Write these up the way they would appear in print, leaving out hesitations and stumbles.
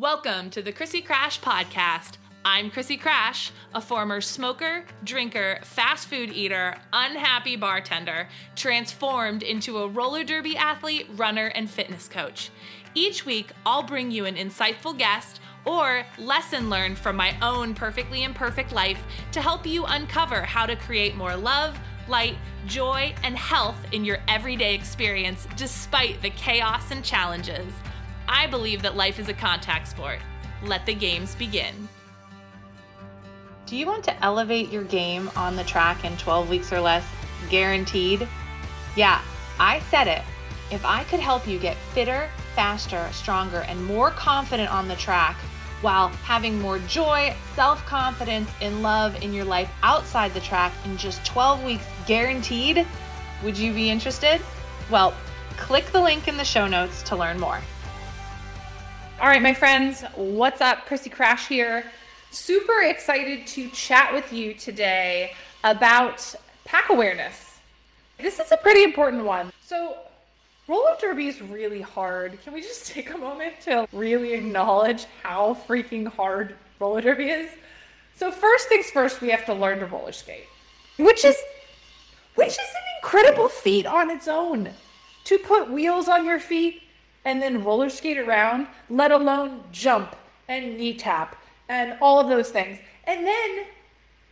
Welcome to the Chrissy Crash podcast. I'm Chrissy Crash, a former smoker, drinker, fast food eater, unhappy bartender, transformed into a roller derby athlete, runner, and fitness coach. Each week, I'll bring you an insightful guest or lesson learned from my own perfectly imperfect life to help you uncover how to create more love, light, joy, and health in your everyday experience despite the chaos and challenges. I believe that life is a contact sport. Let the games begin. Do you want to elevate your game on the track in 12 weeks or less, guaranteed? Yeah, I said it. If I could help you get fitter, faster, stronger, and more confident on the track while having more joy, self-confidence, and love in your life outside the track in just 12 weeks, guaranteed, would you be interested? Well, click the link in the show notes to learn more. All right, my friends, what's up? Chrissy Crash here. Super excited to chat with you today about pack awareness. This is a pretty important one. So roller derby is really hard. Can we just take a moment to really acknowledge how freaking hard roller derby is? So first things first, we have to learn to roller skate, which is an incredible feat on its own. To put wheels on your feet and then roller skate around, let alone jump and knee tap and all of those things. And then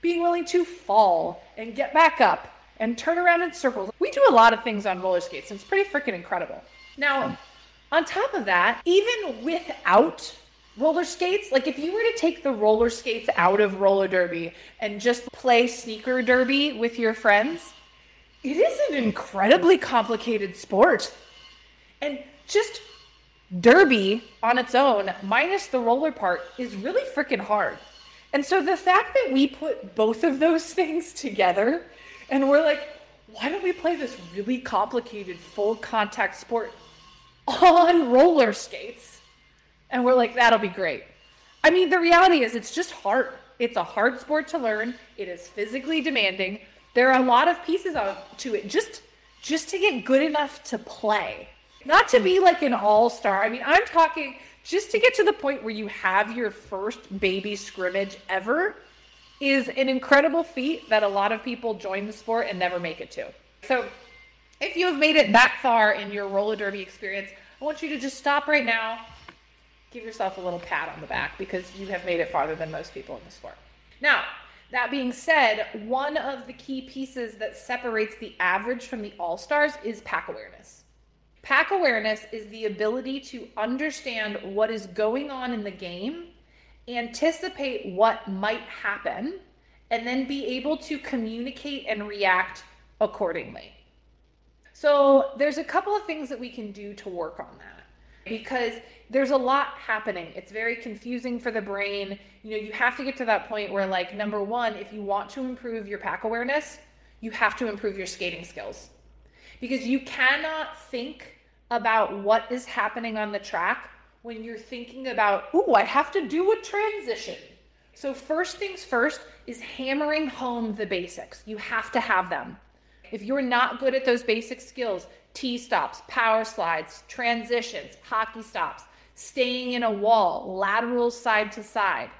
being willing to fall and get back up and turn around in circles. We do a lot of things on roller skates. It's pretty freaking incredible. Now, on top of that, even without roller skates, like if you were to take the roller skates out of roller derby and just play sneaker derby with your friends, it is an incredibly complicated sport. And just derby on its own, minus the roller part, is really freaking hard. And so the fact that we put both of those things together and we're like, why don't we play this really complicated full contact sport on roller skates? And we're like, that'll be great. I mean, the reality is it's just hard. It's a hard sport to learn. It is physically demanding. There are a lot of pieces to it just to get good enough to play. Not to be like an all-star. I mean, I'm talking just to get to the point where you have your first baby scrimmage ever is an incredible feat that a lot of people join the sport and never make it to. So if you have made it that far in your roller derby experience, I want you to just stop right now, give yourself a little pat on the back because you have made it farther than most people in the sport. Now, that being said, one of the key pieces that separates the average from the all-stars is pack awareness. Pack awareness is the ability to understand what is going on in the game, anticipate what might happen, and then be able to communicate and react accordingly. So there's a couple of things that we can do to work on that because there's a lot happening. It's very confusing for the brain. You know, you have to get to that point where, like, number one, if you want to improve your pack awareness, you have to improve your skating skills. Because you cannot think about what is happening on the track when you're thinking about, ooh, I have to do a transition. So first things first is hammering home the basics. You have to have them. If you're not good at those basic skills, T-stops, power slides, transitions, hockey stops, staying in a wall, lateral side to side,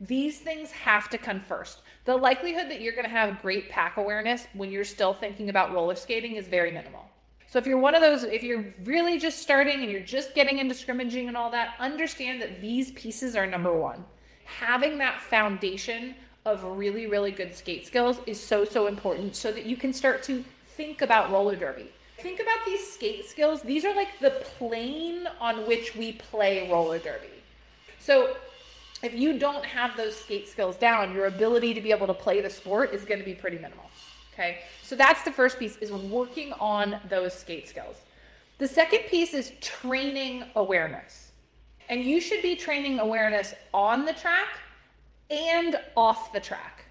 these things have to come first. The likelihood that you're going to have great pack awareness when you're still thinking about roller skating is very minimal. So if you're one of those, if you're really just starting and you're just getting into scrimmaging and all that, understand that these pieces are number one. Having that foundation of really, really good skate skills is so, so important so that you can start to think about roller derby. Think about these skate skills. These are like the plane on which we play roller derby. So if you don't have those skate skills down, your ability to be able to play the sport is going to be pretty minimal. Okay. So that's the first piece, is working on those skate skills. The second piece is training awareness. And you should be training awareness on the track and off the track.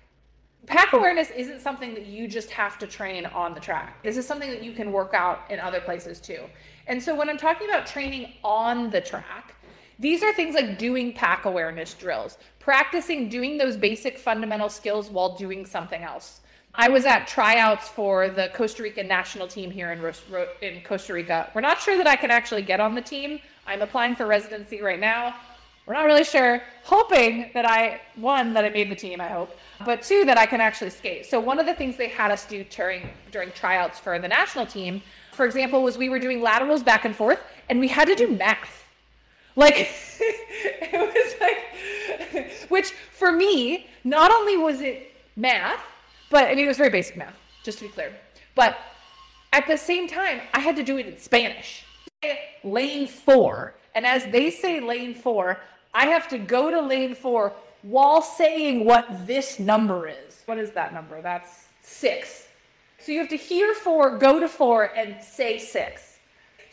Pack awareness isn't something that you just have to train on the track. This is something that you can work out in other places too. And so when I'm talking about training on the track, these are things like doing pack awareness drills, practicing doing those basic fundamental skills while doing something else. I was at tryouts for the Costa Rican national team here in Costa Rica. We're not sure that I can actually get on the team. I'm applying for residency right now. We're not really sure, hoping that I, one, that I made the team, I hope, but two, that I can actually skate. So one of the things they had us do during tryouts for the national team, for example, was we were doing laterals back and forth, and we had to do math. Like, it was like, which for me, not only was it math, but I mean, it was very basic math, just to be clear. But at the same time, I had to do it in Spanish. Lane 4. And as they say lane 4, I have to go to lane 4 while saying what this number is. What is that number? That's 6. So you have to hear 4, go to 4, and say 6.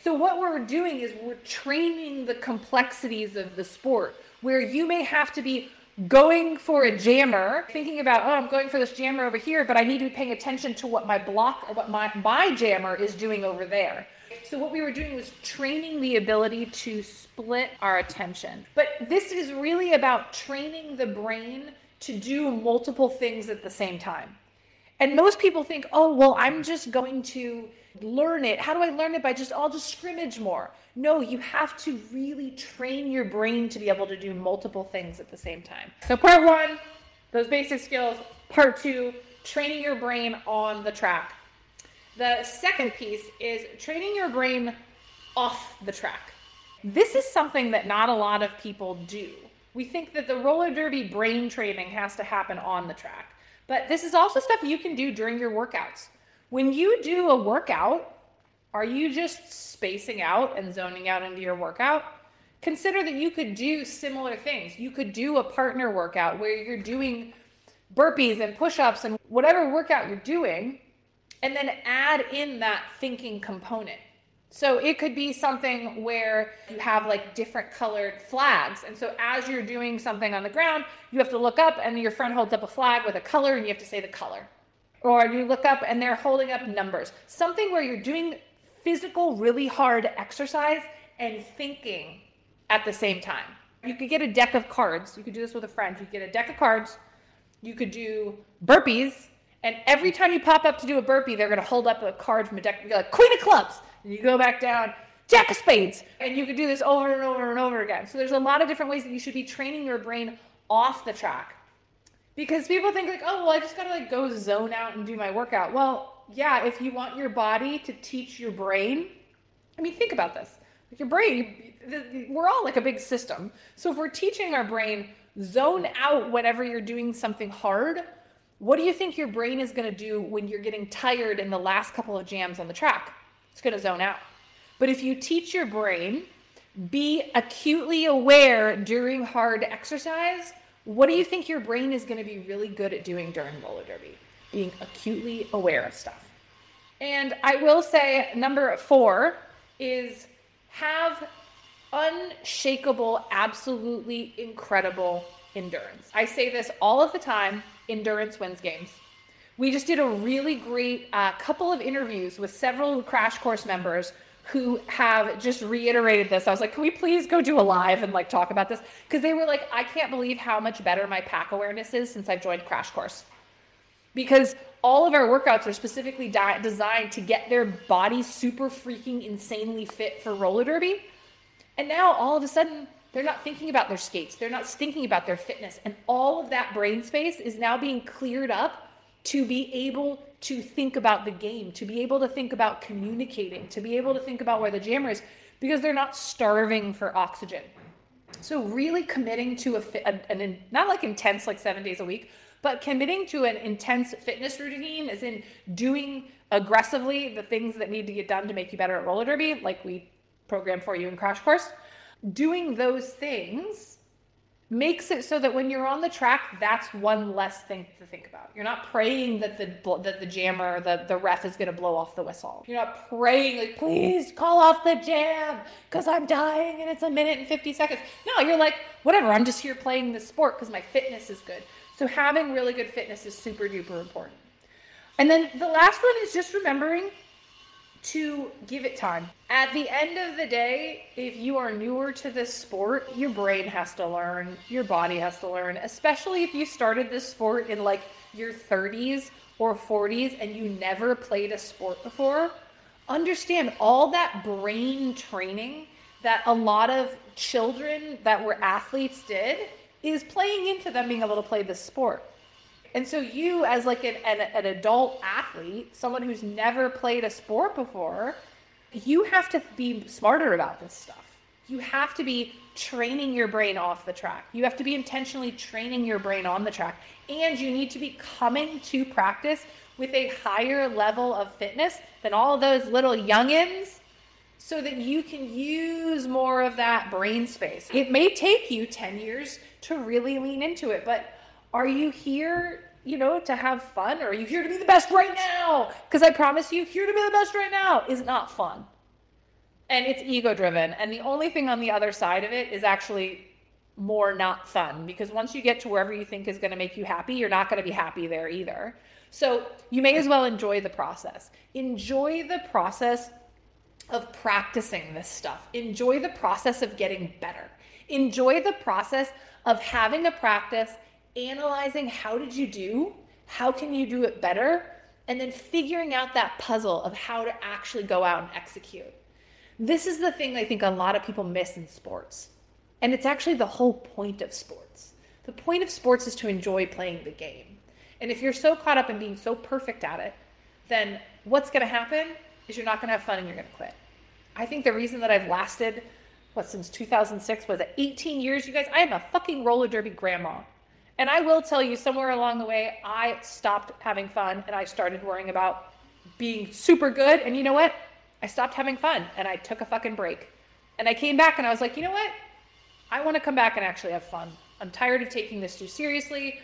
So what we're doing is we're training the complexities of the sport, where you may have to be going for a jammer, thinking about, oh, I'm going for this jammer over here, but I need to be paying attention to what my block or what my jammer is doing over there. So what we were doing was training the ability to split our attention. But this is really about training the brain to do multiple things at the same time. And most people think, oh, well, I'm just going to learn it. How do I learn it? I'll just scrimmage more. No, you have to really train your brain to be able to do multiple things at the same time. So part one, those basic skills. Part two, training your brain on the track. The second piece is training your brain off the track. This is something that not a lot of people do. We think that the roller derby brain training has to happen on the track, but this is also stuff you can do during your workouts. When you do a workout, are you just spacing out and zoning out into your workout? Consider that you could do similar things. You could do a partner workout where you're doing burpees and push-ups and whatever workout you're doing, and then add in that thinking component. So it could be something where you have like different colored flags. And so as you're doing something on the ground, you have to look up and your friend holds up a flag with a color and you have to say the color. Or you look up and they're holding up numbers. Something where you're doing physical, really hard exercise and thinking at the same time. You could get a deck of cards. You could do this with a friend. You could get a deck of cards. You could do burpees. And every time you pop up to do a burpee, they're going to hold up a card from a deck. You're like, Queen of Clubs. And you go back down, Jack of Spades. And you can do this over and over and over again. So there's a lot of different ways that you should be training your brain off the track. Because people think like, oh, well, I just got to like go zone out and do my workout. Well, yeah, if you want your body to teach your brain, I mean, think about this. Like your brain, we're all like a big system. So if we're teaching our brain zone out whenever you're doing something hard, what do you think your brain is going to do when you're getting tired in the last couple of jams on the track? It's going to zone out. But if you teach your brain, be acutely aware during hard exercise, what do you think your brain is going to be really good at doing during roller derby? Being acutely aware of stuff. And I will say number 4 is have unshakable, absolutely incredible endurance. I say this all of the time, endurance wins games. We just did a really great couple of interviews with several Crash Course members who have just reiterated this. I was like, can we please go do a live and like talk about this? Because they were like, I can't believe how much better my pack awareness is since I've joined Crash Course. Because all of our workouts are specifically designed to get their body super freaking insanely fit for roller derby. And now all of a sudden, they're not thinking about their skates. They're not thinking about their fitness. And all of that brain space is now being cleared up to be able to think about the game, to be able to think about communicating, to be able to think about where the jammer is, because they're not starving for oxygen. So really committing to an not like intense, like 7 days a week, but committing to an intense fitness routine as in doing aggressively the things that need to get done to make you better at roller derby, like we program for you in Crash Course. Doing those things makes it so that when you're on the track, that's one less thing to think about. You're not praying that the jammer, the ref is going to blow off the whistle. You're not praying like, please call off the jam because I'm dying and it's 1 minute and 50 seconds. No, you're like, whatever, I'm just here playing this sport because my fitness is good. So having really good fitness is super duper important. And then the last one is just remembering to give it time. At the end of the day, if you are newer to this sport, your brain has to learn, your body has to learn, especially if you started this sport in like your 30s or 40s and you never played a sport before. Understand all that brain training that a lot of children that were athletes did is playing into them being able to play this sport. And so you, as like an adult athlete, someone who's never played a sport before, you have to be smarter about this stuff. You have to be training your brain off the track. You have to be intentionally training your brain on the track. And you need to be coming to practice with a higher level of fitness than all those little youngins, so that you can use more of that brain space. It may take you 10 years to really lean into it, but are you here, to have fun? Or are you here to be the best right now? Because I promise you, here to be the best right now is not fun. And it's ego-driven. And the only thing on the other side of it is actually more not fun. Because once you get to wherever you think is going to make you happy, you're not going to be happy there either. So you may as well enjoy the process. Enjoy the process of practicing this stuff. Enjoy the process of getting better. Enjoy the process of having a practice, analyzing how did you do, how can you do it better, and then figuring out that puzzle of how to actually go out and execute. This is the thing I think a lot of people miss in sports. And it's actually the whole point of sports. The point of sports is to enjoy playing the game. And if you're so caught up in being so perfect at it, then what's going to happen is you're not going to have fun and you're going to quit. I think the reason that I've lasted, since 2006, was at 18 years, you guys, I am a fucking roller derby grandma. And I will tell you, somewhere along the way, I stopped having fun and I started worrying about being super good. And you know what? I stopped having fun and I took a fucking break. And I came back and I was like, you know what? I want to come back and actually have fun. I'm tired of taking this too seriously.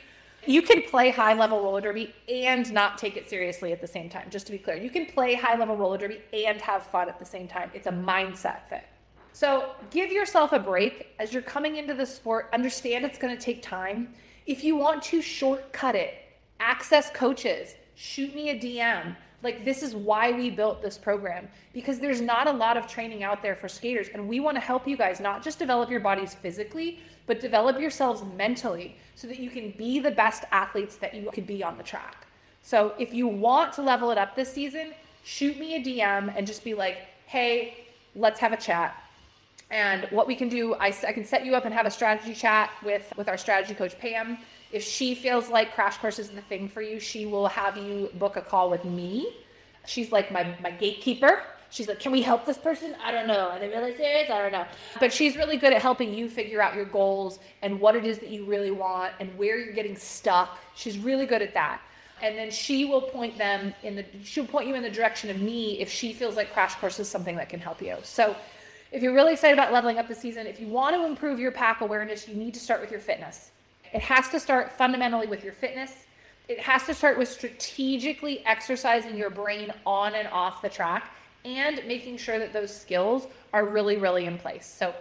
You can play high-level roller derby and not take it seriously at the same time, just to be clear. You can play high-level roller derby and have fun at the same time. It's a mindset thing. So give yourself a break as you're coming into the sport. Understand it's going to take time. If you want to shortcut it, access coaches, shoot me a DM. Like, this is why we built this program, because there's not a lot of training out there for skaters. And we want to help you guys not just develop your bodies physically, but develop yourselves mentally so that you can be the best athletes that you could be on the track. So if you want to level it up this season, shoot me a DM and just be like, hey, let's have a chat. And what we can do, I can set you up and have a strategy chat with our strategy coach, Pam. If she feels like Crash Course is the thing for you, she will have you book a call with me. She's like my gatekeeper. She's like, can we help this person? I don't know. Are they really serious? I don't know. But she's really good at helping you figure out your goals and what it is that you really want and where you're getting stuck. She's really good at that. And then she will she'll point you in the direction of me if she feels like Crash Course is something that can help you. So if you're really excited about leveling up this season, if you want to improve your pack awareness, you need to start with your fitness. It has to start fundamentally with your fitness. It has to start with strategically exercising your brain on and off the track and making sure that those skills are really, really in place. So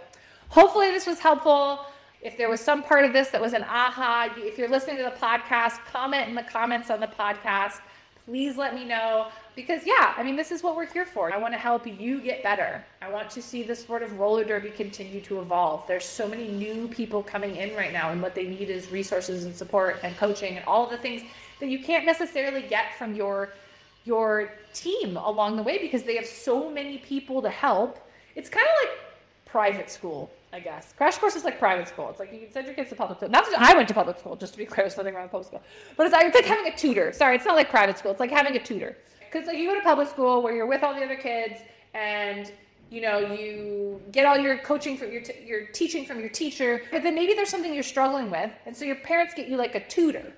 hopefully this was helpful. If there was some part of this that was an aha, if you're listening to the podcast, comment in the comments on the podcast. Please let me know, because this is what we're here for. I want to help you get better. I want to see the sport of roller derby continue to evolve. There's so many new people coming in right now, and what they need is resources and support and coaching and all the things that you can't necessarily get from your team along the way, because they have so many people to help. It's kind of like private school, I guess. Crash Course is like private school. It's like you can send your kids to public school. Not that I went to public school, just to be clear, there's nothing wrong with public school. But it's like having a tutor. Sorry, it's not like private school. It's like having a tutor. Because like you go to public school where you're with all the other kids and, you get all your coaching from your teaching from your teacher. But then maybe there's something you're struggling with. And so your parents get you like a tutor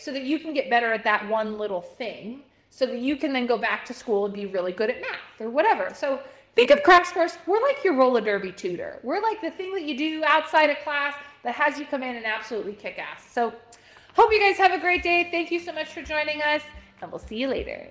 so that you can get better at that one little thing so that you can then go back to school and be really good at math or whatever. So think of Crash Course, we're like your roller derby tutor. We're like the thing that you do outside of class that has you come in and absolutely kick ass. So hope you guys have a great day. Thank you so much for joining us, and we'll see you later.